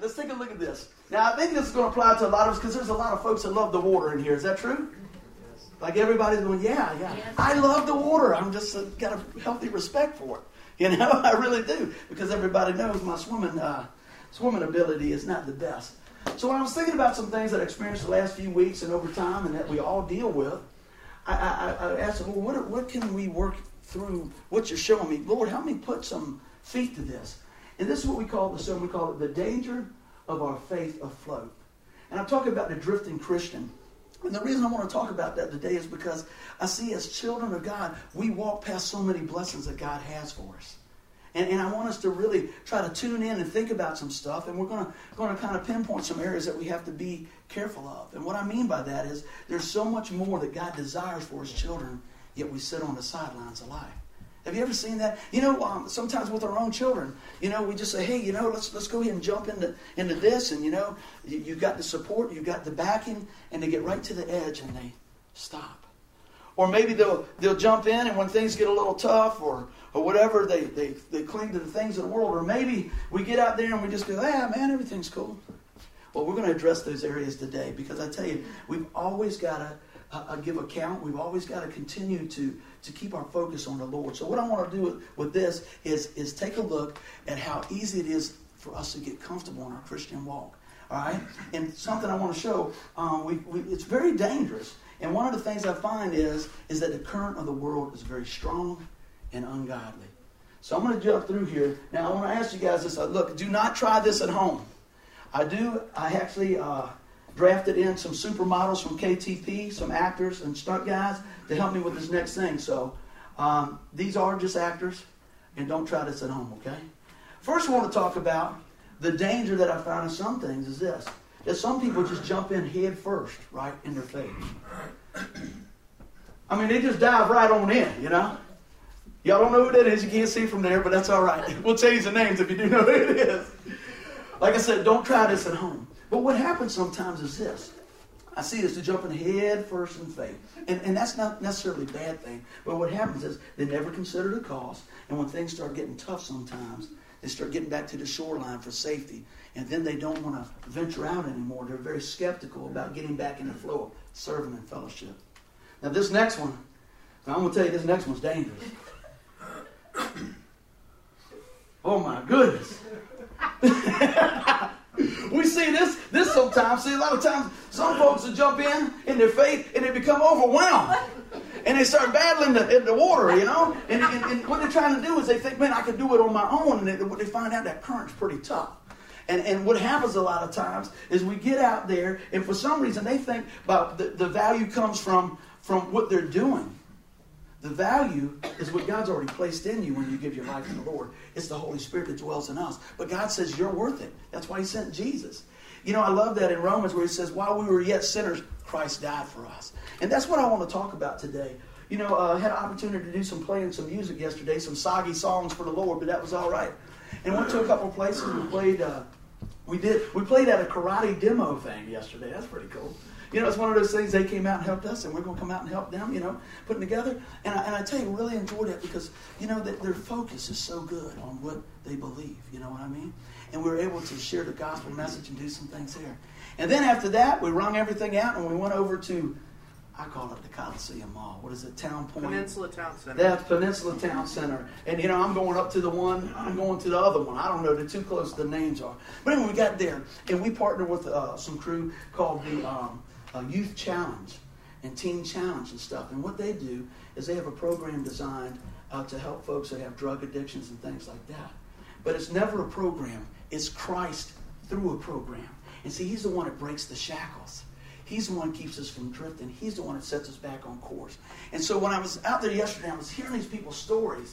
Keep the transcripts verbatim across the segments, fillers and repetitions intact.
let's take a look at this. Now, I think this is going to apply to a lot of us because there's a lot of folks that love the water in here. Is that true? Yes. Like everybody's going, yeah, yeah. Yes. I love the water. I'm just uh, got a healthy respect for it. You know, I really do, because everybody knows my swimming uh, swimming ability is not the best. So when I was thinking about some things that I experienced the last few weeks and over time and that we all deal with, I, I, I asked the Lord, what, what can we work through what you're showing me? Lord, help me put some feet to this. And this is what we call the sermon. We call it the danger of our faith afloat. And I'm talking about the drifting Christian. And the reason I want to talk about that today is because I see as children of God, we walk past so many blessings that God has for us. And, and I want us to really try to tune in and think about some stuff. And we're going to, going to kind of pinpoint some areas that we have to be careful of. And what I mean by that is there's so much more that God desires for his children, yet we sit on the sidelines of life. Have you ever seen that? You know, um, sometimes with our own children, you know, we just say, hey, you know, let's let's go ahead and jump into into this. And, you know, you, you've got the support, you've got the backing, and they get right to the edge and they stop. Or maybe they'll they'll jump in, and when things get a little tough or, or whatever, they, they, they cling to the things of the world. Or maybe we get out there and we just go, ah, man, everything's cool. Well, we're going to address those areas today because I tell you, we've always got to Uh, give account. We've always got to continue to to keep our focus on the Lord. So what I want to do with, with this is is take a look at how easy it is for us to get comfortable in our Christian walk. All right, and something I want to show. Um, we, we it's very dangerous. And one of the things I find is is that the current of the world is very strong and ungodly. So I'm going to jump through here. Now I want to ask you guys this. Uh, look, do not try this at home. I do. I actually. Uh, drafted in some supermodels from K T P, some actors and stunt guys to help me with this next thing. So um, these are just actors, and don't try this at home, okay? First, I want to talk about the danger that I found in some things is this, that some people just jump in head first, right, in their faith. I mean, they just dive right on in, you know? Y'all don't know who that is. You can't see from there, but that's all right. We'll change the names if you do know who it is. Like I said, don't try this at home. But what happens sometimes is this. I see this, they're jumping head first in faith. And, and that's not necessarily a bad thing. But what happens is they never consider the cost. And when things start getting tough sometimes, they start getting back to the shoreline for safety. And then they don't want to venture out anymore. They're very skeptical about getting back in the flow of serving and fellowship. Now this next one, I'm going to tell you this next one's dangerous. Oh my goodness. We see this this sometimes. See, a lot of times, some folks will jump in in their faith and they become overwhelmed. And they start battling the, in the water, you know? And, and, and what they're trying to do is they think, man, I can do it on my own. And they, they find out that current's pretty tough. And, and what happens a lot of times is we get out there, and for some reason they think about the, the value comes from, from what they're doing. The value is what God's already placed in you when you give your life to the Lord. It's the Holy Spirit that dwells in us. But God says you're worth it. That's why he sent Jesus. You know, I love that in Romans where he says, while we were yet sinners, Christ died for us. And that's what I want to talk about today. You know, uh, I had an opportunity to do some playing some music yesterday, some soggy songs for the Lord, but that was all right. And went to a couple places and we played, uh, we did, we played at a karate demo thing yesterday. That's pretty cool. You know, it's one of those things they came out and helped us, and we're going to come out and help them, you know, putting together. And I, and I tell you, really enjoyed it because, you know, the, their focus is so good on what they believe, you know what I mean? And we were able to share the gospel message and do some things there. And then after that, we wrung everything out, and we went over to, I call it the Coliseum Mall. What is it, Town Point? Peninsula Town Center. That's Peninsula Town Center. And, you know, I'm going up to the one, I'm going to the other one. I don't know, they're too close, the names are. But anyway, we got there, and we partnered with uh, some crew called the... Um, Uh, Youth Challenge and Teen Challenge and stuff. And what they do is they have a program designed uh, to help folks that have drug addictions and things like that. But it's never a program. It's Christ through a program. And see, he's the one that breaks the shackles. He's the one that keeps us from drifting. He's the one that sets us back on course. And so when I was out there yesterday, I was hearing these people's stories.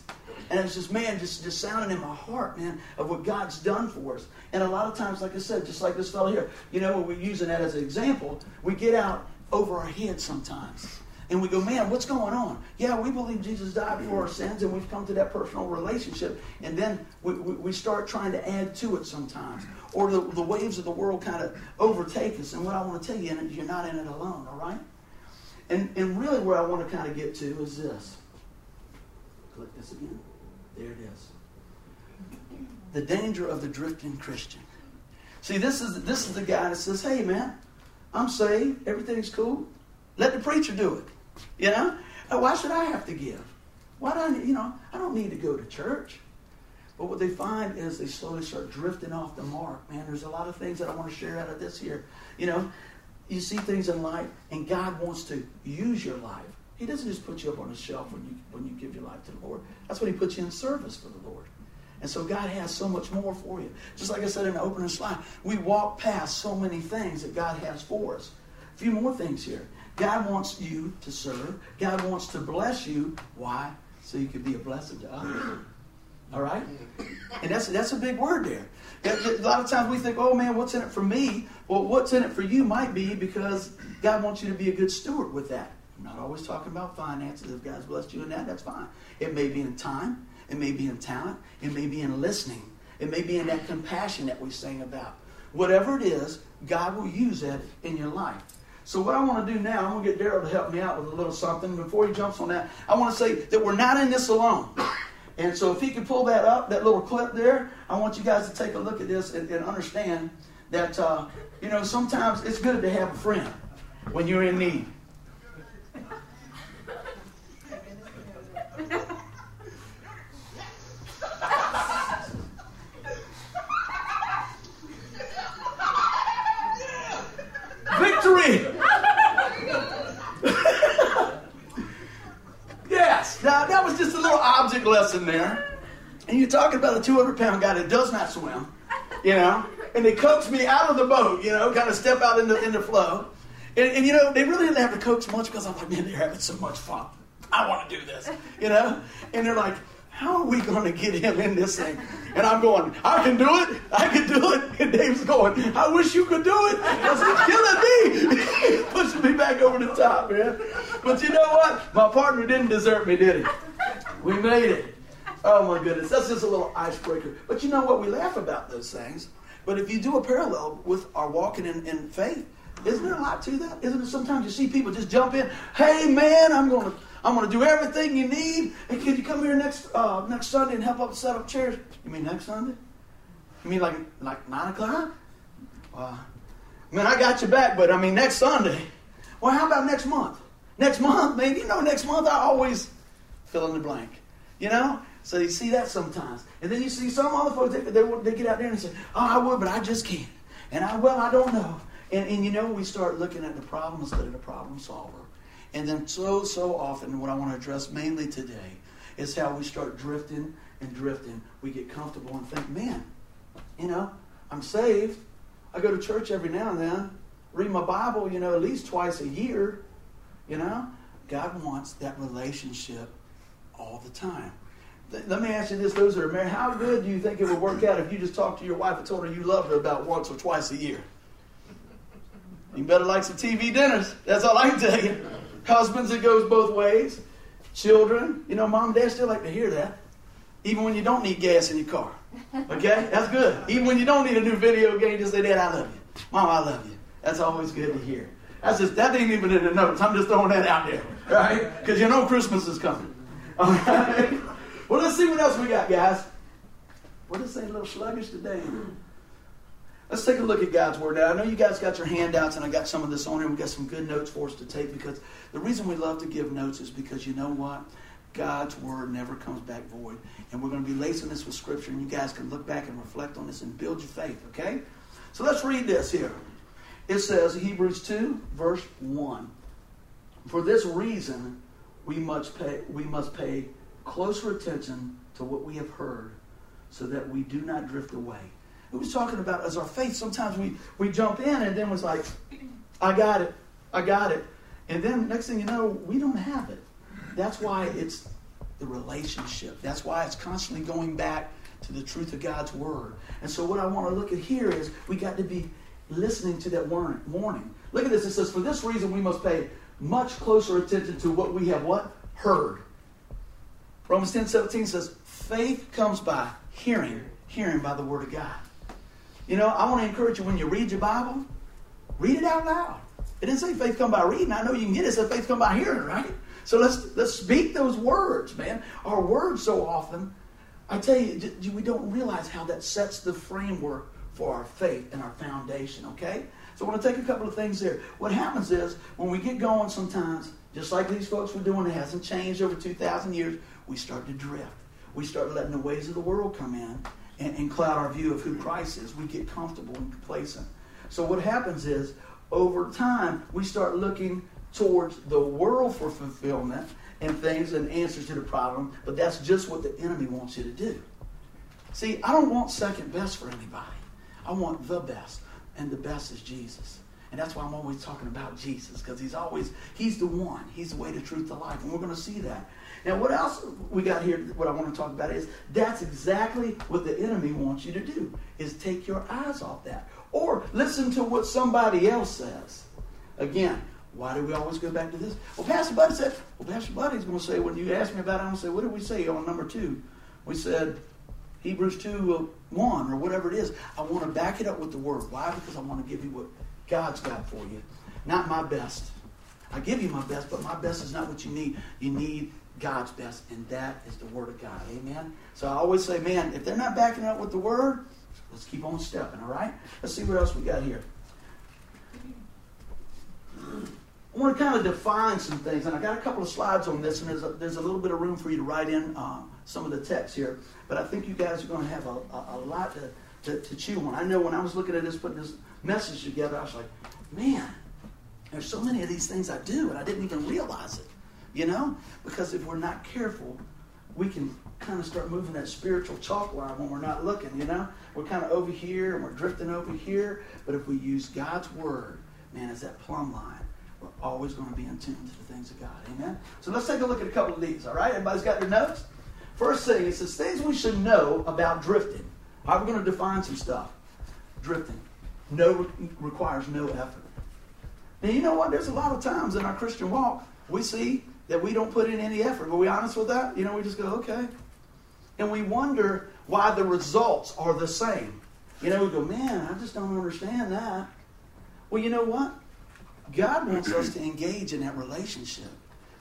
And it was just, man, just, just sounding in my heart, man, of what God's done for us. And a lot of times, like I said, just like this fellow here, you know, when we're using that as an example, we get out over our heads sometimes. And we go, man, what's going on? Yeah, we believe Jesus died for our sins, and we've come to that personal relationship. And then we, we, we start trying to add to it sometimes. Or the, the waves of the world kind of overtake us. And what I want to tell you, and you're not in it alone, all right? And, and really where I want to kind of get to is this. Click this again. There it is. The danger of the drifting Christian. See, this is this is the guy that says, hey, man, I'm saved. Everything's cool. Let the preacher do it. You know? Why should I have to give? Why do I, you know, I don't need to go to church. But what they find is they slowly start drifting off the mark. Man, there's a lot of things that I want to share out of this here. You know, you see things in life, and God wants to use your life. He doesn't just put you up on a shelf when you when you give your life to the Lord. That's when he puts you in service for the Lord. And so God has so much more for you. Just like I said in the opening slide, we walk past so many things that God has for us. A few more things here. God wants you to serve. God wants to bless you. Why? So you can be a blessing to others. All right? And that's that's a big word there. A lot of times we think, oh, man, what's in it for me? Well, what's in it for you might be because God wants you to be a good steward with that. I'm not always talking about finances. If God's blessed you in that, that's fine. It may be in time. It may be in talent. It may be in listening. It may be in that compassion that we sing about. Whatever it is, God will use that in your life. So what I want to do now, I'm going to get Darrell to help me out with a little something. Before he jumps on that, I want to say that we're not in this alone. And so if he can pull that up, that little clip there, I want you guys to take a look at this and, and understand that, uh, you know, sometimes it's good to have a friend when you're in need. Victory! Yes, now that was just a little object lesson there. And you're talking about a two hundred pound guy that does not swim, you know, and they coax me out of the boat, you know, kind of step out into, into flow. And, and, you know, they really didn't have to coax much because I'm like, man, they're having so much fun. I want to do this, you know. And they're like, how are we going to get him in this thing? And I'm going, I can do it. I can do it. And Dave's going, I wish you could do it. Because he's killing me. He's pushing me back over the top, man. But you know what? My partner didn't desert me, did he? We made it. Oh, my goodness. That's just a little icebreaker. But you know what? We laugh about those things. But if you do a parallel with our walking in, in faith, isn't there a lot to that? Isn't it sometimes you see people just jump in, hey, man, I'm going to. I'm going to do everything you need. And could you come here next uh, next Sunday and help up set up chairs? You mean next Sunday? You mean like like nine o'clock? Wow. I mean, I got your back, but I mean next Sunday. Well, how about next month? Next month, man, you know next month I always fill in the blank. You know? So you see that sometimes. And then you see some other folks, they, they, they get out there and say, oh, I would, but I just can't. And I, well, I don't know. And, and you know, we start looking at the problem instead of the problem solver. And then so, so often, what I want to address mainly today is how we start drifting and drifting. We get comfortable and think, man, you know, I'm saved. I go to church every now and then. Read my Bible, you know, at least twice a year. You know, God wants that relationship all the time. Th- let me ask you this, those that are married. How good do you think it would work out if you just talked to your wife and told her you loved her about once or twice a year? You better like some T V dinners. That's all I can tell you. Husbands, it goes both ways. Children, you know, mom and dad still like to hear that. Even when you don't need gas in your car. Okay? That's good. Even when you don't need a new video game, just say, Dad, I love you. Mom, I love you. That's always good to hear. That's just, that ain't even in the notes. I'm just throwing that out there. All right? Because you know Christmas is coming. All right? Well, let's see what else we got, guys. Well, this ain't a little sluggish today. Let's take a look at God's Word. Now, I know you guys got your handouts, and I got some of this on here. We got some good notes for us to take because the reason we love to give notes is because you know what? God's Word never comes back void. And we're going to be lacing this with Scripture, and you guys can look back and reflect on this and build your faith, okay? So let's read this here. It says, Hebrews two, verse one. For this reason, we must pay, we must pay closer attention to what we have heard so that we do not drift away. It was talking about as our faith. Sometimes we, we jump in and then it's like, I got it, I got it. And then next thing you know, we don't have it. That's why it's the relationship. That's why it's constantly going back to the truth of God's Word. And so what I want to look at here is we got to be listening to that warning. Look at this. It says, for this reason we must pay much closer attention to what we have what? Heard. Romans ten seventeen says, faith comes by hearing, hearing by the Word of God. You know, I want to encourage you when you read your Bible, read it out loud. It didn't say faith come by reading. I know you can get it. It said faith come by hearing, right? So let's let's speak those words, man. Our words so often, I tell you, we don't realize how that sets the framework for our faith and our foundation, okay? So I want to take a couple of things here. What happens is, when we get going sometimes, just like these folks were doing, it hasn't changed over two thousand years, we start to drift. We start letting the ways of the world come in and, and cloud our view of who Christ is. We get comfortable and complacent. So what happens is, over time, we start looking towards the world for fulfillment and things and answers to the problem, but that's just what the enemy wants you to do. See, I don't want second best for anybody. I want the best, and the best is Jesus. And that's why I'm always talking about Jesus, because he's always, he's the one. He's the way, the truth, the life, and we're going to see that. Now, what else we got here, what I want to talk about is, that's exactly what the enemy wants you to do, is take your eyes off that. Or listen to what somebody else says. Again, why do we always go back to this? Well, Pastor Buddy said, well, Pastor Buddy's going to say, when you ask me about it, I'm going to say, what did we say on number two? We said Hebrews two one or whatever it is. I want to back it up with the word. Why? Because I want to give you what God's got for you, not my best. I give you my best, but my best is not what you need. You need God's best, and that is the word of God. Amen? So I always say, man, if they're not backing up with the word, let's keep on stepping, all right? Let's see what else we got here. I want to kind of define some things, and I got a couple of slides on this, and there's a, there's a little bit of room for you to write in uh, some of the text here, but I think you guys are going to have a, a, a lot to, to, to chew on. I know when I was looking at this, putting this message together, I was like, man, there's so many of these things I do, and I didn't even realize it, you know? Because if we're not careful, we can kind of start moving that spiritual chalk line when we're not looking, you know? We're kind of over here, and we're drifting over here, but if we use God's word, man, it's that plumb line. We're always going to be in tune to the things of God. Amen? So let's take a look at a couple of these, all right? Everybody's got their notes? First thing, it says things we should know about drifting. All right, we're going to define some stuff. Drifting no requires no effort. Now, you know what? There's a lot of times in our Christian walk, we see that we don't put in any effort. Are we honest with that? You know, we just go, okay. And we wonder why the results are the same. You know, we go, man, I just don't understand that. Well, you know what? God wants us to engage in that relationship.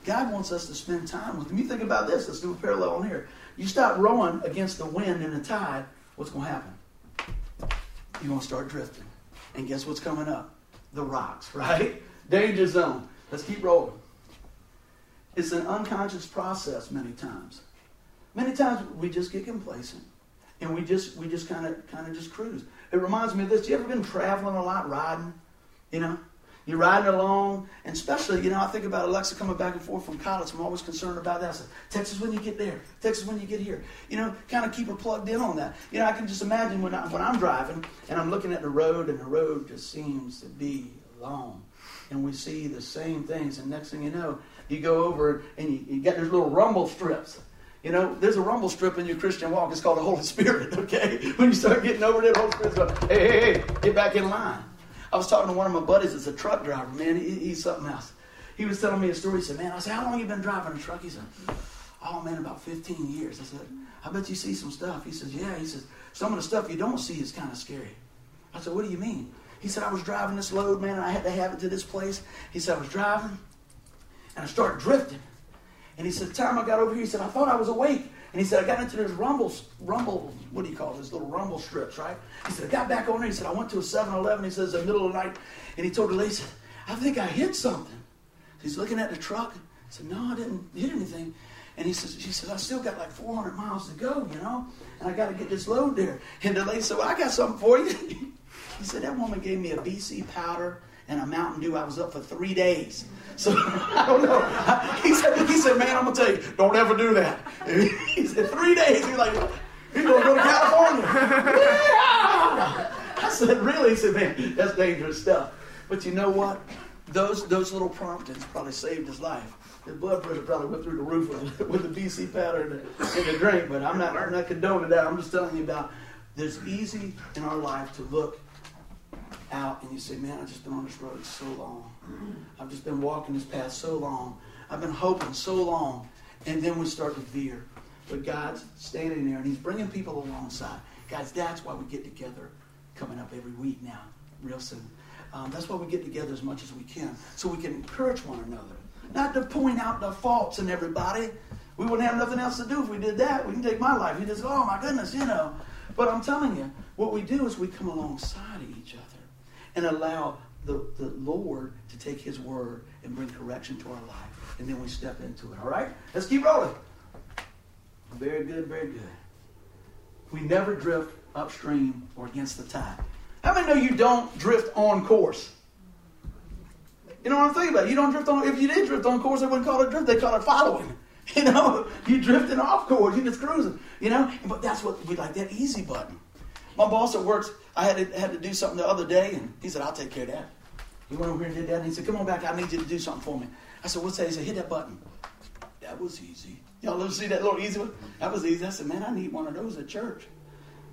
God wants us to spend time with him. You think about this. Let's do a parallel on here. You stop rowing against the wind and the tide, what's going to happen? You're going to start drifting. And guess what's coming up? The rocks, right? Danger zone. Let's keep rolling. It's an unconscious process many times. Many times we just get complacent. And we just we just kind of kind of just cruise. It reminds me of this. You ever been traveling a lot, riding? You know? You're riding along, and especially, you know, I think about Alexa coming back and forth from college. I'm always concerned about that. I said, Texas, when you get there. Texas, when you get here. You know, kind of keep her plugged in on that. You know, I can just imagine when, I, when I'm driving, and I'm looking at the road, and the road just seems to be long. And we see the same things, and next thing you know, you go over, and you, you get those little rumble strips. You know, there's a rumble strip in your Christian walk. It's called the Holy Spirit, okay? When you start getting over there, the Holy Spirit's going, hey, hey, hey, get back in line. I was talking to one of my buddies that's a truck driver, man. He, he's something else. He was telling me a story. He said, man, I said, how long have you been driving a truck? He said, oh, man, about fifteen years. I said, I bet you see some stuff. He says, yeah. He says, some of the stuff you don't see is kind of scary. I said, what do you mean? He said, I was driving this load, man, and I had to have it to this place. He said, I was driving, and I started drifting. And he said, the time I got over here, he said, I thought I was awake. And he said, I got into those rumbles, rumble, what do you call those little rumble strips, right? He said, I got back on there. He said, I went to a seven eleven. He says, in the middle of the night. And he told the lady, he said, I think I hit something. He's looking at the truck. He said, no, I didn't hit anything. And he says, she says, I still got like four hundred miles to go, you know? And I got to get this load there. And the lady said, well, I got something for you. He said, that woman gave me a B C powder and a Mountain Dew. I was up for three days. So, I don't know. I, he said, he said, man, I'm going to tell you, don't ever do that. He said, three days. He's like, he's going to go to California. Yeah! I said, really? He said, man, that's dangerous stuff. But you know what? Those those little promptings probably saved his life. His blood pressure probably went through the roof with, with the B C powder and the, and the drink. But I'm not, I'm not condoning that. I'm just telling you about there's easy in our life to look out and you say, man, I've just been on this road so long. I've just been walking this path so long. I've been hoping so long. And then we start to veer. But God's standing there, and he's bringing people alongside. Guys, that's why we get together coming up every week now, real soon. Um, that's why we get together as much as we can, so we can encourage one another. Not to point out the faults in everybody. We wouldn't have nothing else to do if we did that. We can take my life. You just go, oh, my goodness, you know. But I'm telling you, what we do is we come alongside of each other and allow the, the Lord to take his word and bring correction to our life. And then we step into it, all right? Let's keep rolling. Very good, very good. We never drift upstream or against the tide. How many know you don't drift on course? You know what I'm thinking about? You don't drift on. If you did drift on course, they wouldn't call it drift. They call it following. You know, you're drifting off course. You're just cruising. You know, but that's what we like, that easy button. My boss at work, I had to, had to do something the other day, and he said, "I'll take care of that." He went over here and did that, and he said, "Come on back. I need you to do something for me." I said, "What's that?" He said, "Hit that button." That was easy. Y'all ever see that little easy one? That was easy. I said, "Man, I need one of those at church."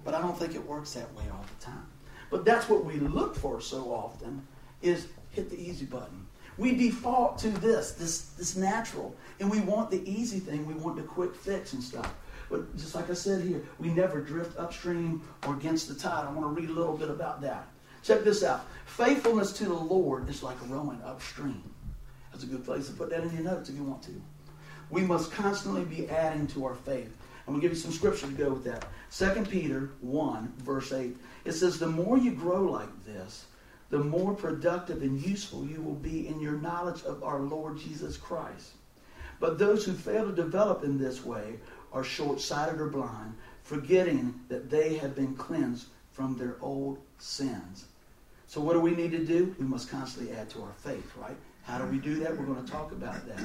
But I don't think it works that way all the time. But that's what we look for so often is hit the easy button. We default to this, this, this natural. And we want the easy thing. We want the quick fix and stuff. But just like I said here, we never drift upstream or against the tide. I want to read a little bit about that. Check this out. Faithfulness to the Lord is like rowing upstream. That's a good place to put that in your notes if you want to. We must constantly be adding to our faith. I'm going to give you some scripture to go with that. Second Peter one, verse eight. It says, "The more you grow like this, the more productive and useful you will be in your knowledge of our Lord Jesus Christ. But those who fail to develop in this way are short-sighted or blind, forgetting that they have been cleansed from their old sins." So what do we need to do? We must constantly add to our faith, right? How do we do that? We're going to talk about that.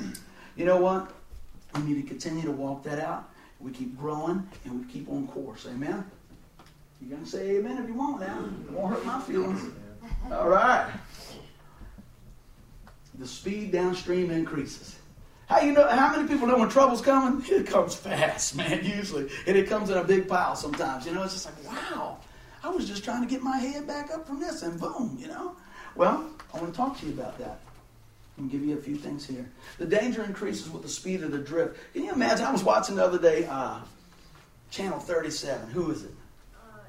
You know what? We need to continue to walk that out. We keep growing, and we keep on course. Amen? You can say amen if you want now. It won't hurt my feelings. All right. The speed downstream increases. How you know? How many people know when trouble's coming? It comes fast, man, usually. And it comes in a big pile sometimes. You know, it's just like, wow, I was just trying to get my head back up from this, and boom, you know? Well, I want to talk to you about that. I'm going to give you a few things here. The danger increases with the speed of the drift. Can you imagine? I was watching the other day, uh, Channel thirty-seven. Who is it?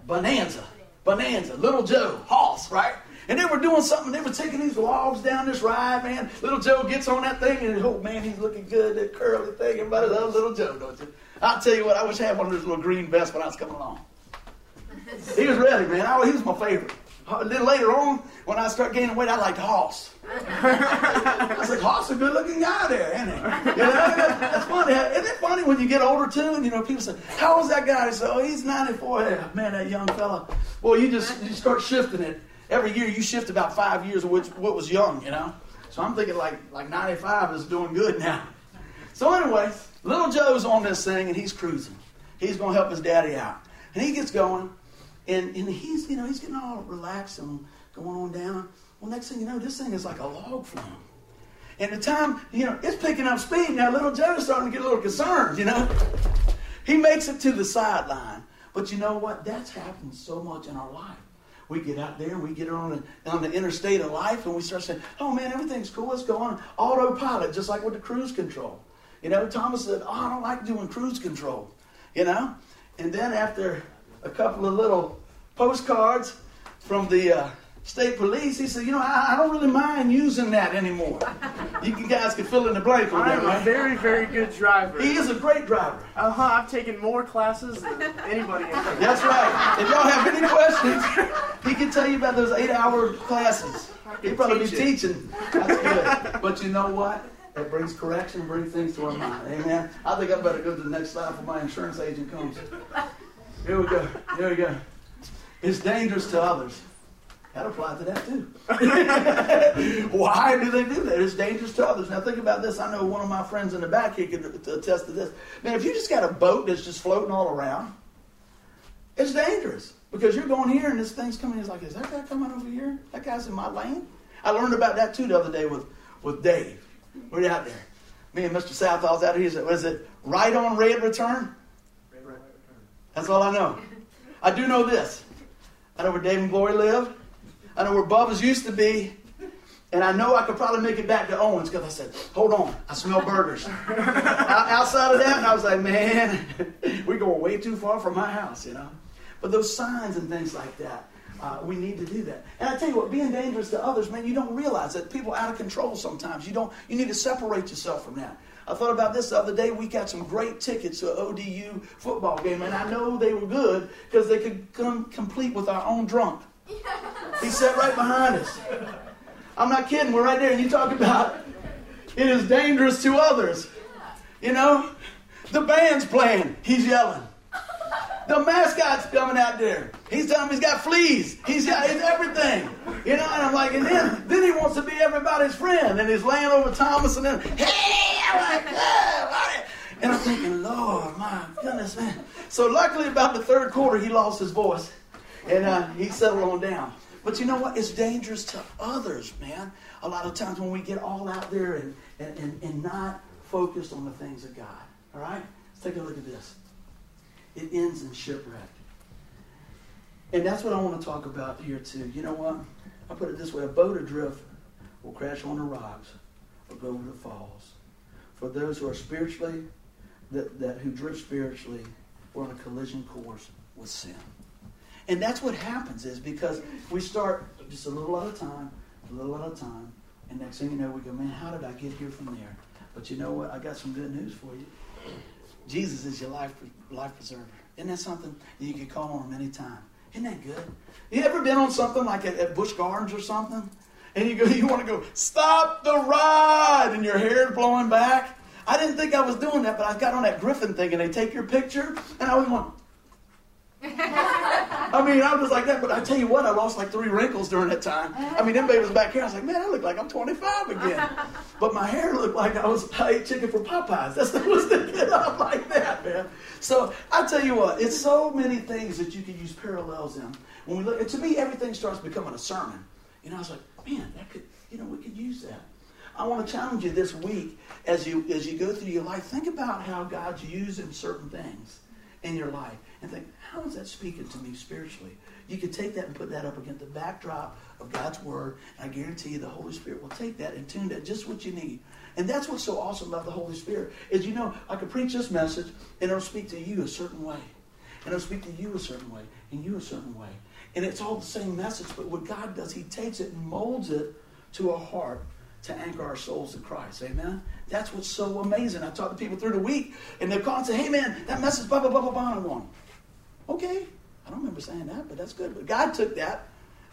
Bonanza. Bonanza. Little Joe. Hoss, right? And they were doing something. They were taking these logs down this ride, man. Little Joe gets on that thing, and oh, man, he's looking good. That curly thing. Everybody loves Little Joe, don't you? I'll tell you what. I wish I had one of those little green vests when I was coming along. He was ready, man. I, he was my favorite. Then later on, when I start gaining weight, I liked Hoss. I was like, Hoss is a good-looking guy there, isn't he? You know, that's funny. Isn't it funny when you get older, too? And, you know, people say, how old's that guy? I say, oh, he's ninety-four. Yeah, man, that young fella. Well, you just you start shifting it. Every year, you shift about five years of which, what was young, you know? So I'm thinking, like, like ninety-five is doing good now. So anyway, little Joe's on this thing, and he's cruising. He's going to help his daddy out. And he gets going. And, and he's, you know, he's getting all relaxed and going on down. Well, next thing you know, this thing is like a log flume. And the time, you know, it's picking up speed. Now, little Joe's starting to get a little concerned, you know. He makes it to the sideline. But you know what? That's happened so much in our life. We get out there and we get on the, on the interstate of life and we start saying, oh, man, everything's cool. Let's go on autopilot, just like with the cruise control. You know, Thomas said, oh, I don't like doing cruise control, you know. And then after a couple of little postcards from the uh, state police. He said, you know, I, I don't really mind using that anymore. You can, guys can fill in the blank on that, right? I'm a very, very good driver. He is a great driver. Uh-huh. I've taken more classes than anybody ever. That's right. If y'all have any questions, he can tell you about those eight-hour classes. He'd probably be teaching. That's good. But you know what? That brings correction, brings things to our mind. Amen. I think I better go to the next slide before my insurance agent comes. Here we go. Here we go. It's dangerous to others. That applies to that too. Why do they do that? It's dangerous to others. Now think about this. I know one of my friends in the back here could attest to this. Man, if you just got a boat that's just floating all around, it's dangerous because you're going here and this thing's coming. It's like, is that guy coming over here? That guy's in my lane. I learned about that too the other day with with Dave. We're out there. Me and Mister Southall's out here. He said, "What is it? Right on red return." That's all I know. I do know this. I know where Dave and Glory live. I know where Bubba's used to be. And I know I could probably make it back to Owens because I said, hold on, I smell burgers. Outside of that, and I was like, man, we're going way too far from my house, you know. But those signs and things like that, uh, we need to do that. And I tell you what, being dangerous to others, man, you don't realize that people are out of control sometimes. You don't. You need to separate yourself from that. I thought about this the other day. We got some great tickets to an O D U football game, and I know they were good because they could come complete with our own drunk. He sat right behind us. I'm not kidding. We're right there. And you talk about it is dangerous to others. You know, the band's playing. He's yelling. The mascot's coming out there. He's telling me he's got fleas. He's got he's everything. You know, and I'm like, and then, then he wants to be everybody's friend. And he's laying over Thomas and then, hey, I'm like, oh, and I'm thinking, Lord, my goodness, man. So luckily about the third quarter, he lost his voice. And uh, he settled on down. But you know what? It's dangerous to others, man. A lot of times when we get all out there and, and, and, and not focused on the things of God. All right? Let's take a look at this. It ends in shipwreck. And that's what I want to talk about here, too. You know what? I put it this way. A boat adrift will crash on the rocks or go over the falls. For those who are spiritually, that, that who drift spiritually, we're on a collision course with sin. And that's what happens is because we start just a little at a time, a little at a time, and next thing you know, we go, man, how did I get here from there? But you know what? I got some good news for you. Jesus is your life life preserver. Isn't that something? You can call on him anytime. Isn't that good? You ever been on something like at, at Busch Gardens or something? And you go, you want to go, stop the ride, and your hair's blowing back. I didn't think I was doing that, but I got on that Griffin thing, and they take your picture, and I was going, I mean, I was like that, but I tell you what, I lost like three wrinkles during that time. I mean, them babies back here, I was like, man, I look like I'm twenty-five again. But my hair looked like I was I ate chicken from Popeyes. That's the was to get up like that, man. So I tell you what, it's so many things that you can use parallels in. When we look, and to me, everything starts becoming a sermon. You know, I was like, man, that could, you know, we could use that. I want to challenge you this week as you as you go through your life. Think about how God's using certain things in your life and think, how is that speaking to me spiritually? You can take that and put that up against the backdrop of God's word, and I guarantee you the Holy Spirit will take that and tune that just what you need. And that's what's so awesome about the Holy Spirit is, you know, I could preach this message and it'll speak to you a certain way, and it'll speak to you a certain way, and you a certain way, and it's all the same message. But what God does, he takes it and molds it to our heart to anchor our souls in Christ. Amen? That's what's so amazing. I talk to people through the week, and they'll call and say, hey, man, that message, blah, blah, blah, blah, blah, and I'm going, okay, I don't remember saying that, but that's good. But God took that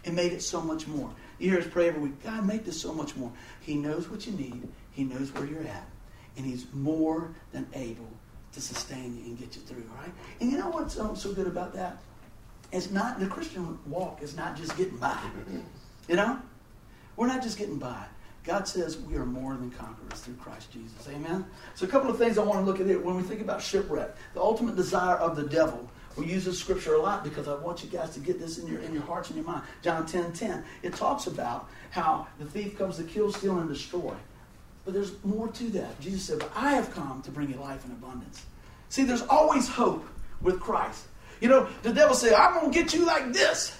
and made it so much more. You hear us pray every week, God, make this so much more. He knows what you need. He knows where you're at. And he's more than able to sustain you and get you through, all right? And you know what's so, so good about that? It's not, the Christian walk is not just getting by, you know? We're not just getting by. God says we are more than conquerors through Christ Jesus. Amen? So a couple of things I want to look at here. When we think about shipwreck, the ultimate desire of the devil, we use this scripture a lot because I want you guys to get this in your in your hearts and your mind. John ten ten, it talks about how the thief comes to kill, steal, and destroy. But there's more to that. Jesus said, but I have come to bring you life in abundance. See, there's always hope with Christ. You know, the devil said, I'm going to get you like this.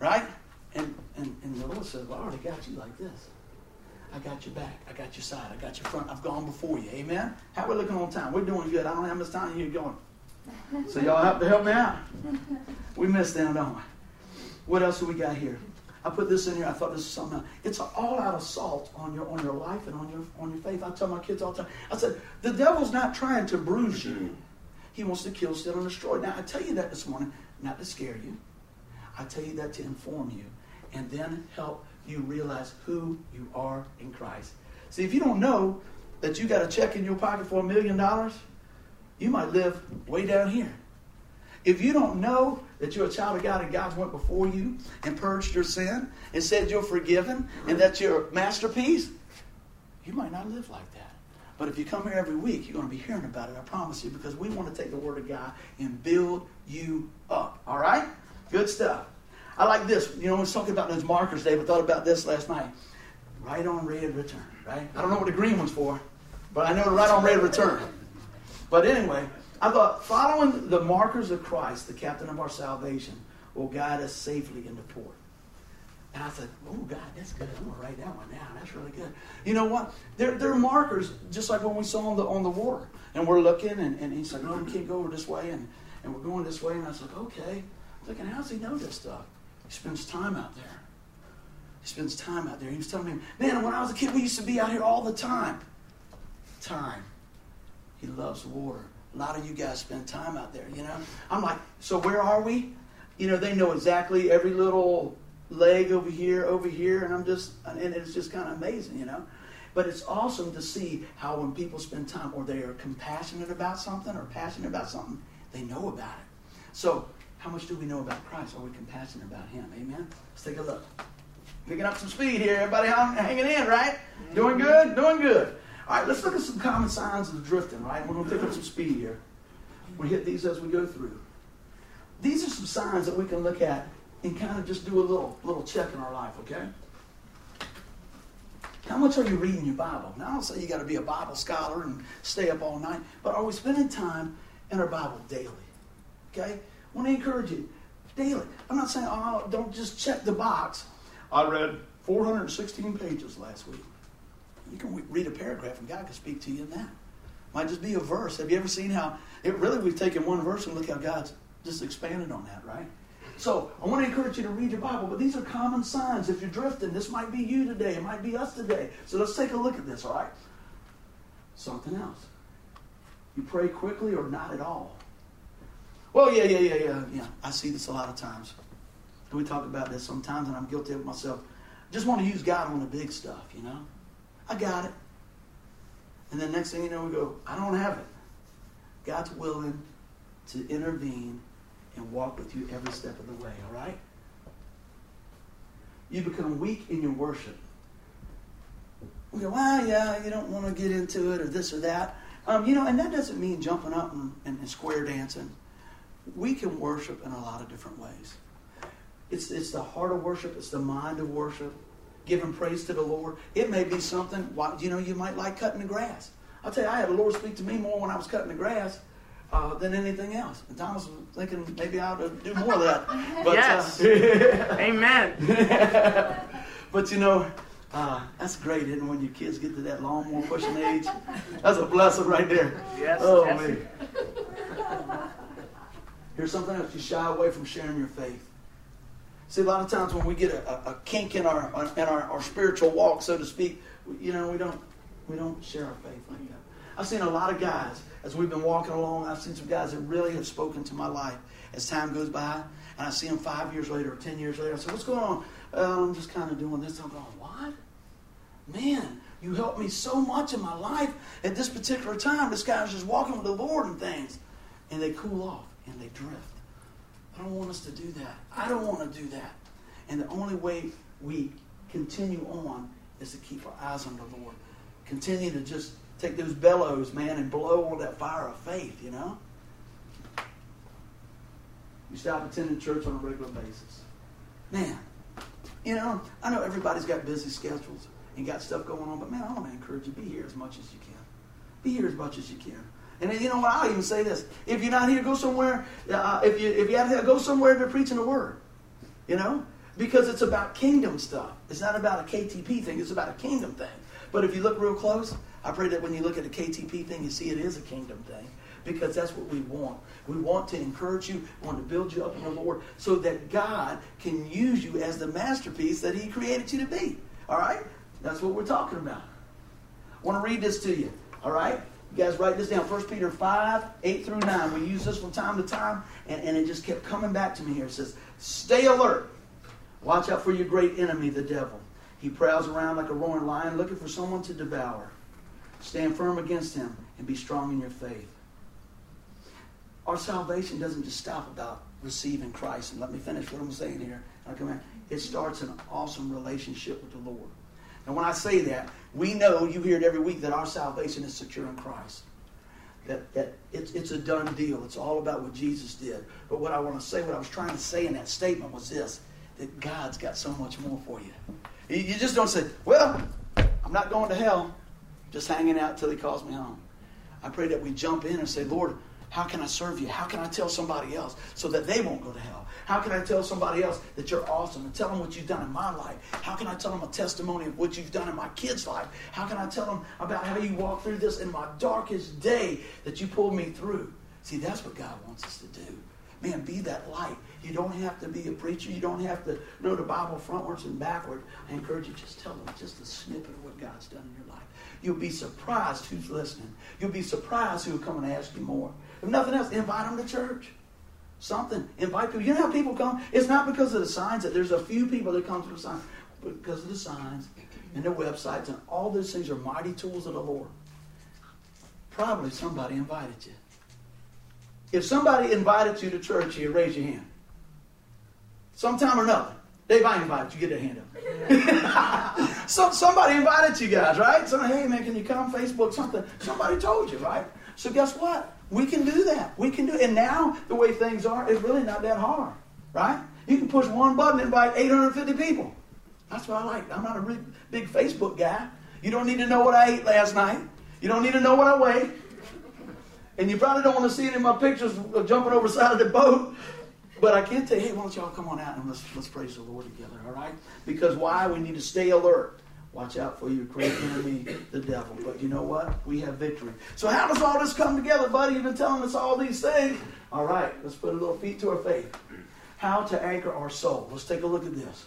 Right? And, and, and the Lord said, well, I already got you like this. I got your back. I got your side. I got your front. I've gone before you. Amen? How we looking on time? We're doing good. I don't have much time and you're going. So y'all have to help me out. We missed down, don't we? What else do we got here? I put this in here. I thought this was something else. It's an all-out assault on your on your life and on your on your faith. I tell my kids all the time. I said, the devil's not trying to bruise you. He wants to kill, steal, and destroy. Now, I tell you that this morning, not to scare you. I tell you that to inform you and then help you realize who you are in Christ. See, if you don't know that you got a check in your pocket for a million dollars, you might live way down here. If you don't know that you're a child of God and God's went before you and purged your sin and said you're forgiven and that you're a masterpiece, you might not live like that. But if you come here every week, you're going to be hearing about it, I promise you, because we want to take the word of God and build you up. All right? Good stuff. I like this. You know, I was talking about those markers, Dave. I thought about this last night. Right on red return, right? I don't know what the green one's for, but I know the right on red return. But anyway, I thought following the markers of Christ, the captain of our salvation, will guide us safely into port. And I said, oh, God, that's good. I'm going to write that one down. That's really good. You know what? There, there are markers, just like when we saw on the, on the water. And we're looking, and, and he's like, no, we can't go over this way. And, and we're going this way. And I was like, okay. I'm thinking, how does he know this stuff? He spends time out there. He spends time out there. He was telling me, man, when I was a kid, we used to be out here all the time. Time. He loves water. A lot of you guys spend time out there, you know. I'm like, so where are we? You know, they know exactly every little leg over here, over here, and I'm just, and it's just kind of amazing, you know. But it's awesome to see how when people spend time or they are compassionate about something or passionate about something, they know about it. So how much do we know about Christ? Are we compassionate about him? Amen? Let's take a look. Picking up some speed here. Everybody hanging in, right? Amen. Doing good? Doing good. All right, let's look at some common signs of drifting, right? We're going to pick up some speed here. We'll hit these as we go through. These are some signs that we can look at and kind of just do a little, little check in our life, okay? How much are you reading your Bible? Now, I don't say you got to be a Bible scholar and stay up all night, but are we spending time in our Bible daily? Okay? I want to encourage you, daily. I'm not saying, oh, don't just check the box. I read four hundred sixteen pages last week. You can read a paragraph and God can speak to you in that. Might just be a verse. Have you ever seen how, it really we've taken one verse and look how God's just expanded on that, right? So I want to encourage you to read your Bible, but these are common signs. If you're drifting, this might be you today. It might be us today. So let's take a look at this, all right? Something else. You pray quickly or not at all. Well, yeah, yeah, yeah, yeah, yeah. I see this a lot of times. We talk about this sometimes, and I'm guilty of myself. Just want to use God on the big stuff, you know? I got it. And then next thing you know, we go, I don't have it. God's willing to intervene and walk with you every step of the way, all right? You become weak in your worship. We go, well, yeah, you don't want to get into it or this or that. Um, you know, and that doesn't mean jumping up and, and, and square dancing. We can worship in a lot of different ways. It's, it's the heart of worship. It's the mind of worship. Giving praise to the Lord. It may be something, you know, you might like cutting the grass. I'll tell you, I had the Lord speak to me more when I was cutting the grass uh, than anything else. And Thomas was thinking maybe I ought to do more of that. But, yes. Uh, Amen. But, you know, uh, that's great, isn't it, when your kids get to that lawnmower pushing age? That's a blessing right there. Yes. Oh, yes. Man. Here's something else. You shy away from sharing your faith. See, a lot of times when we get a, a, a kink in our in our, our spiritual walk, so to speak, you know, we don't we don't share our faith like that. I've seen a lot of guys as we've been walking along. I've seen some guys that really have spoken to my life as time goes by, and I see them five years later or ten years later. I say, "What's going on?" Oh, I'm just kind of doing this. I'm going, "What? Man, you helped me so much in my life at this particular time. This guy's just walking with the Lord and things," and they cool off and they drift. I don't want us to do that. I don't want to do that. And the only way we continue on is to keep our eyes on the Lord. Continue to just take those bellows, man, and blow on that fire of faith, you know? You stop attending church on a regular basis. Man, you know, I know everybody's got busy schedules and got stuff going on, but man, I want to encourage you, be here as much as you can. Be here as much as you can. And you know what? I'll even say this: if you're not here, go somewhere. Uh, if you if you have to go somewhere, they're preaching the word, you know, because it's about kingdom stuff. It's not about a K T P thing. It's about a kingdom thing. But if you look real close, I pray that when you look at a K T P thing, you see it is a kingdom thing, because that's what we want. We want to encourage you. We want to build you up in the Lord, so that God can use you as the masterpiece that He created you to be. All right, that's what we're talking about. I want to read this to you. All right. You guys write this down. First Peter five, eight through nine. We use this from time to time, and, and it just kept coming back to me here. It says, stay alert. Watch out for your great enemy, the devil. He prowls around like a roaring lion looking for someone to devour. Stand firm against him and be strong in your faith. Our salvation doesn't just stop about receiving Christ. And let me finish what I'm saying here. I'll come back. It starts an awesome relationship with the Lord. And when I say that, we know, you hear it every week, that our salvation is secure in Christ. That, that it's, it's a done deal. It's all about what Jesus did. But what I want to say, what I was trying to say in that statement was this, that God's got so much more for you. You just don't say, well, I'm not going to hell. I'm just hanging out till He calls me home. I pray that we jump in and say, Lord, how can I serve you? How can I tell somebody else so that they won't go to hell? How can I tell somebody else that you're awesome and tell them what you've done in my life? How can I tell them a testimony of what you've done in my kid's life? How can I tell them about how you walked through this in my darkest day that you pulled me through? See, that's what God wants us to do. Man, be that light. You don't have to be a preacher. You don't have to know the Bible frontwards and backward. I encourage you, just tell them just a snippet of what God's done in your life. You'll be surprised who's listening. You'll be surprised who'll come and ask you more. If nothing else, invite them to church. Something. Invite people. You know how people come? It's not because of the signs. That there's a few people that come through the signs. But because of the signs and their websites and all those things are mighty tools of the Lord. Probably somebody invited you. If somebody invited you to church here, raise your hand. Sometime or another. Dave, I invited you. Get that hand up. so, somebody invited you guys, right? Somebody, hey, man, can you come? Facebook, something. Somebody told you, right? So guess what? We can do that. We can do it. And now, the way things are, it's really not that hard, right? You can push one button and invite eight hundred fifty people. That's what I like. I'm not a really big Facebook guy. You don't need to know what I ate last night. You don't need to know what I weigh. And you probably don't want to see any of my pictures jumping over the side of the boat. But I can tell you, hey, why don't y'all come on out and let's, let's praise the Lord together, all right? Because why? We need to stay alert. Watch out for your great enemy, the devil. But you know what? We have victory. So how does all this come together, buddy? You've been telling us all these things. All right, let's put a little feet to our faith. How to anchor our soul. Let's take a look at this.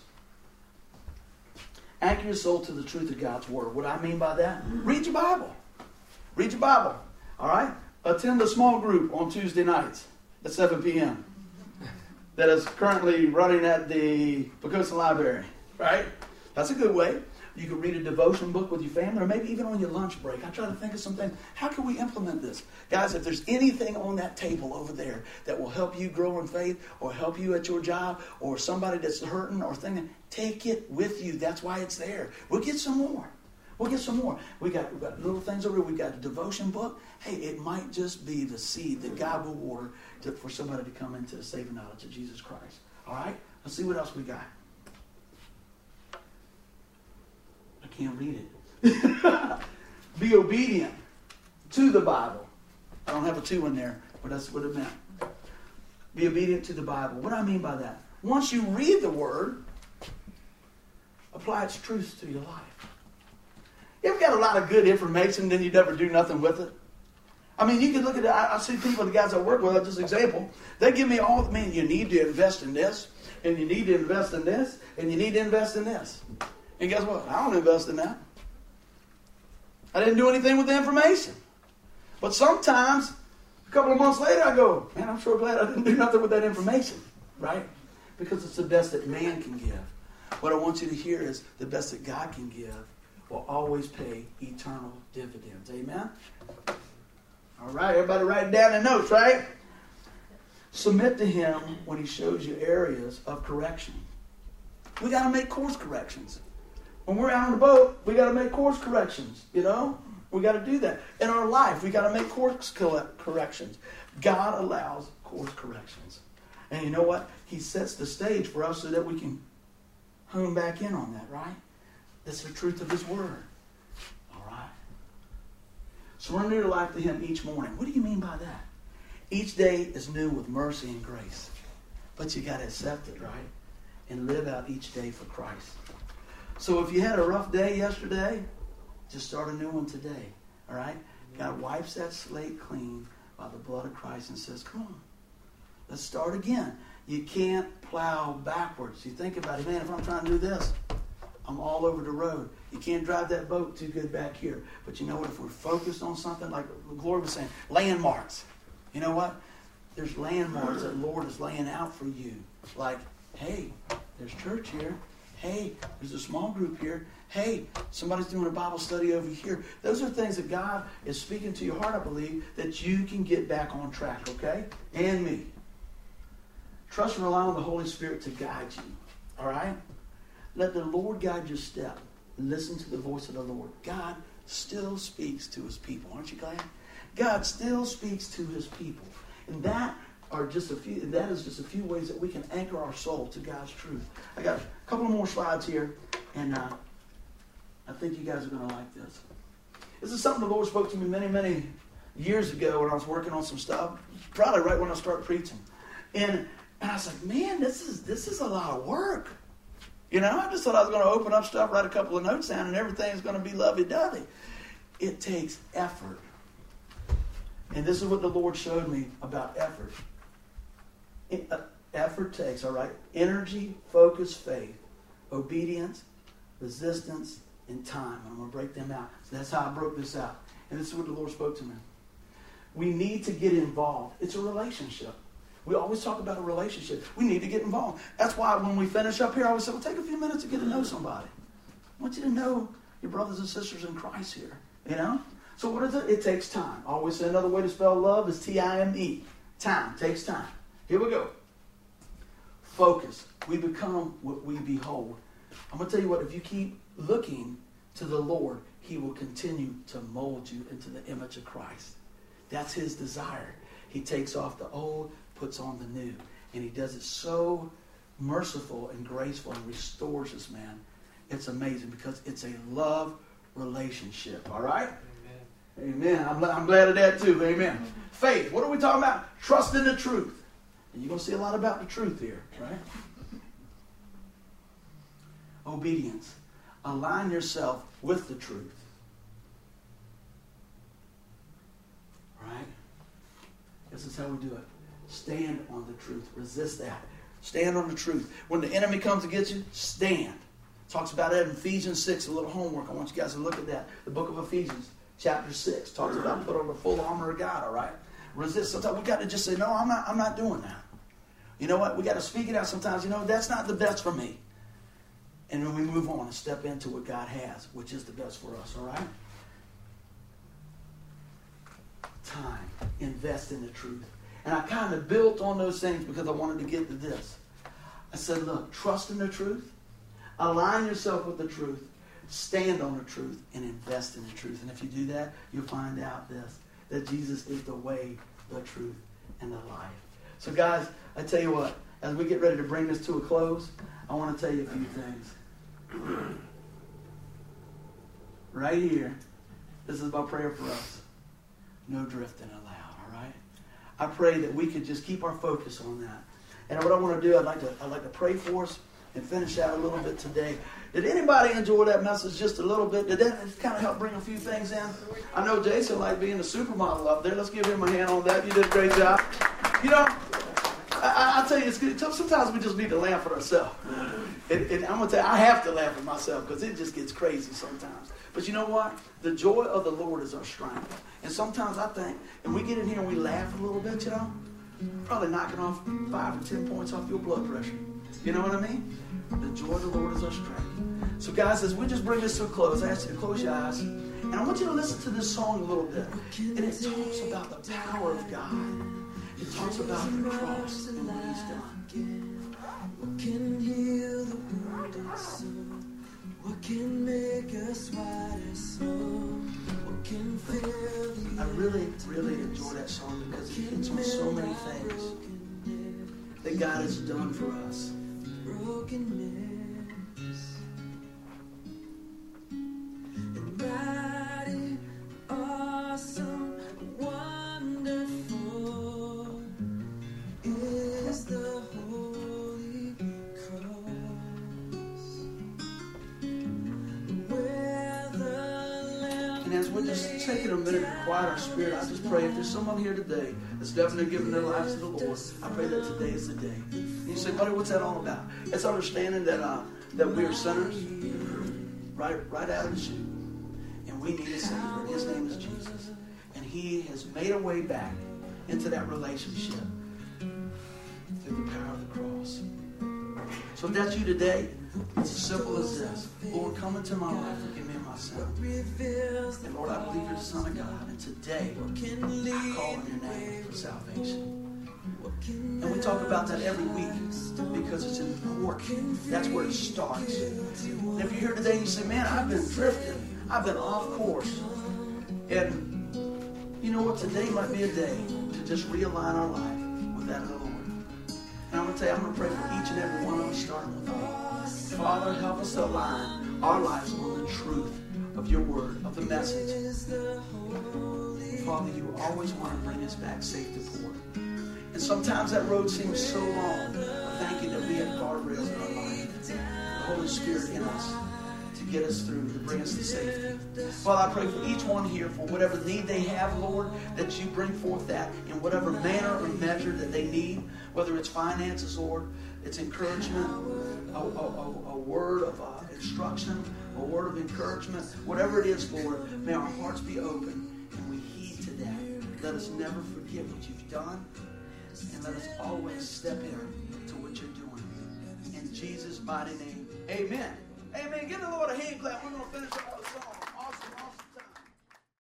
Anchor your soul to the truth of God's Word. What I mean by that? Read your Bible. Read your Bible, all right? Attend a small group on Tuesday nights at seven p.m. that is currently running at the Picosa Library, right? That's a good way. You can read a devotion book with your family, or maybe even on your lunch break. I try to think of some things. How can we implement this? Guys, if there's anything on that table over there that will help you grow in faith or help you at your job or somebody that's hurting or thinking, take it with you. That's why it's there. We'll get some more. We'll get some more. We got, we got little things over here. We've got a devotion book. Hey, it might just be the seed that God will water to, for somebody to come into the saving knowledge of Jesus Christ. All right? Let's see what else we got. I can't read it. Be obedient to the Bible. I don't have a two in there, but that's what it meant. Be obedient to the Bible. What do I mean by that? Once you read the Word, apply its truth to your life. You've got a lot of good information, then you never do nothing with it. I mean, you can look at it. I, I see people, the guys I work with, just example, they give me all, man, you need to invest in this, and you need to invest in this, and you need to invest in this. And guess what? I don't invest in that. I didn't do anything with the information. But sometimes, a couple of months later, I go, man, I'm sure glad I didn't do nothing with that information, right? Because it's the best that man can give. What I want you to hear is the best that God can give will always pay eternal dividends. Amen? All right, everybody write down the notes, right? Submit to Him when He shows you areas of correction. We got to make course corrections. When we're out on the boat, we got to make course corrections, you know? We got to do that. In our life, we got to make course corrections. God allows course corrections. And you know what? He sets the stage for us so that we can hone back in on that, right? That's the truth of His Word. All right. Surrender your life to Him each morning. What do you mean by that? Each day is new with mercy and grace. But you got to accept it, right? And live out each day for Christ. So if you had a rough day yesterday, just start a new one today. All right? God wipes that slate clean by the blood of Christ and says, come on. Let's start again. You can't plow backwards. You think about it, man, if I'm trying to do this, I'm all over the road. You can't drive that boat too good back here. But you know what? If we're focused on something, like Gloria was saying, landmarks. You know what? There's landmarks that the Lord is laying out for you. Like, hey, there's church here. Hey, there's a small group here. Hey, somebody's doing a Bible study over here. Those are things that God is speaking to your heart, I believe, that you can get back on track, okay? And me. Trust and rely on the Holy Spirit to guide you, all right? Let the Lord guide your step. Listen to the voice of the Lord. God still speaks to His people. Aren't you glad? God still speaks to His people. And that are just a few, that is just a few ways that we can anchor our soul to God's truth. I got a couple more slides here, and uh, I think you guys are going to like this. This is something the Lord spoke to me many, many years ago when I was working on some stuff, probably right when I started preaching. And, and I was like, man, this is this is a lot of work. You know, I just thought I was going to open up stuff, write a couple of notes down, and everything's going to be lovey-dovey. It takes effort. And this is what the Lord showed me about effort. It, uh, effort takes, all right? Energy, focus, faith, obedience, resistance, and time. And I'm going to break them out. So that's how I broke this out. And this is what the Lord spoke to me. We need to get involved. It's a relationship. We always talk about a relationship. We need to get involved. That's why when we finish up here, I always say, well, take a few minutes to get to know somebody. I want you to know your brothers and sisters in Christ here, you know? So what is it? It takes time. I always say another way to spell love is T I M E. Time. Takes time. Here we go. Focus. We become what we behold. I'm going to tell you what, if you keep looking to the Lord, He will continue to mold you into the image of Christ. That's His desire. He takes off the old, puts on the new. And He does it so merciful and graceful and restores us, man. It's amazing because it's a love relationship. All right? Amen. I'm, I'm glad of that too. Amen. Faith. What are we talking about? Trust in the truth. And you're going to see a lot about the truth here, right? Obedience. Align yourself with the truth. Right? This is how we do it. Stand on the truth. Resist that. Stand on the truth. When the enemy comes to get you, stand. Talks about that in Ephesians six, a little homework. I want you guys to look at that. The book of Ephesians. Chapter six talks about put on the full armor of God, all right? Resist. Sometimes we got to just say, no, I'm not I'm not doing that. You know what? We got to speak it out sometimes. You know, that's not the best for me. And then we move on and step into what God has, which is the best for us, all right? Time. Invest in the truth. And I kind of built on those things because I wanted to get to this. I said, look, trust in the truth. Align yourself with the truth. Stand on the truth and invest in the truth. And if you do that, you'll find out this, that Jesus is the way, the truth, and the life. So guys, I tell you what, as we get ready to bring this to a close, I want to tell you a few things. Right here, this is my prayer for us. No drifting allowed, all right? I pray that we could just keep our focus on that. And what I want to do, I'd like to, I'd like to pray for us and finish out a little bit today. Did anybody enjoy that message just a little bit? Did that kind of help bring a few things in? I know Jason liked being a supermodel up there. Let's give him a hand on that. You did a great job. You know, I, I tell you, it's good. Sometimes we just need to laugh at ourselves. And, and I'm going to tell you, I have to laugh at myself because it just gets crazy sometimes. But you know what? The joy of the Lord is our strength. And sometimes I think, and we get in here and we laugh a little bit, you know, probably knocking off five or ten points off your blood pressure. You know what I mean? The joy of the Lord is our strength. So guys, as we just bring this to a close, I ask you to close your eyes. And I want you to listen to this song a little bit. And it talks about the power of God. It talks about the cross and what He's done. What can heal the wounded soul? What can make us white as snow? What can fill the I really, really enjoy that song because it hits on so many things that God has done for us. Brokenness and mighty, awesome, wonderful is the Holy Cross, where the Lamb. And as we're just taking a minute to quiet our spirit, I just pray if there's someone here today that's definitely given their lives to the Lord, I pray that today is the day. You say, buddy, what's that all about? It's understanding that uh, that we are sinners, right, right out of the chute, and we need a Savior. His name is Jesus, and He has made a way back into that relationship through the power of the cross. So if that's you today, it's as simple as this: Lord, come into my life, forgive me of my sin, and Lord, I believe You're the Son of God, and today I call on Your name for salvation. And we talk about that every week because it's important. That's where it starts. And if you're here today and you say, man, I've been drifting. I've been off course. And you know what? Today might be a day to just realign our life with that of the Lord. And I'm going to tell you, I'm going to pray for each and every one of us, starting with me. Father, help us to align our lives on the truth of Your word, of the message. Father, You always want to bring us back safe to port. And sometimes that road seems so long, but thank You that we have guardrails in our life, the Holy Spirit in us, to get us through, to bring us to safety. Father, I pray for each one here for whatever need they have, Lord, that you bring forth that in whatever manner or measure that they need, whether it's finances, Lord, it's encouragement, a, a, a word of uh, instruction, a word of encouragement, whatever it is, Lord, may our hearts be open and we heed to that. Let us never forget what you've done, and let us always step in to what you're doing. In Jesus' mighty name, amen. Amen. Give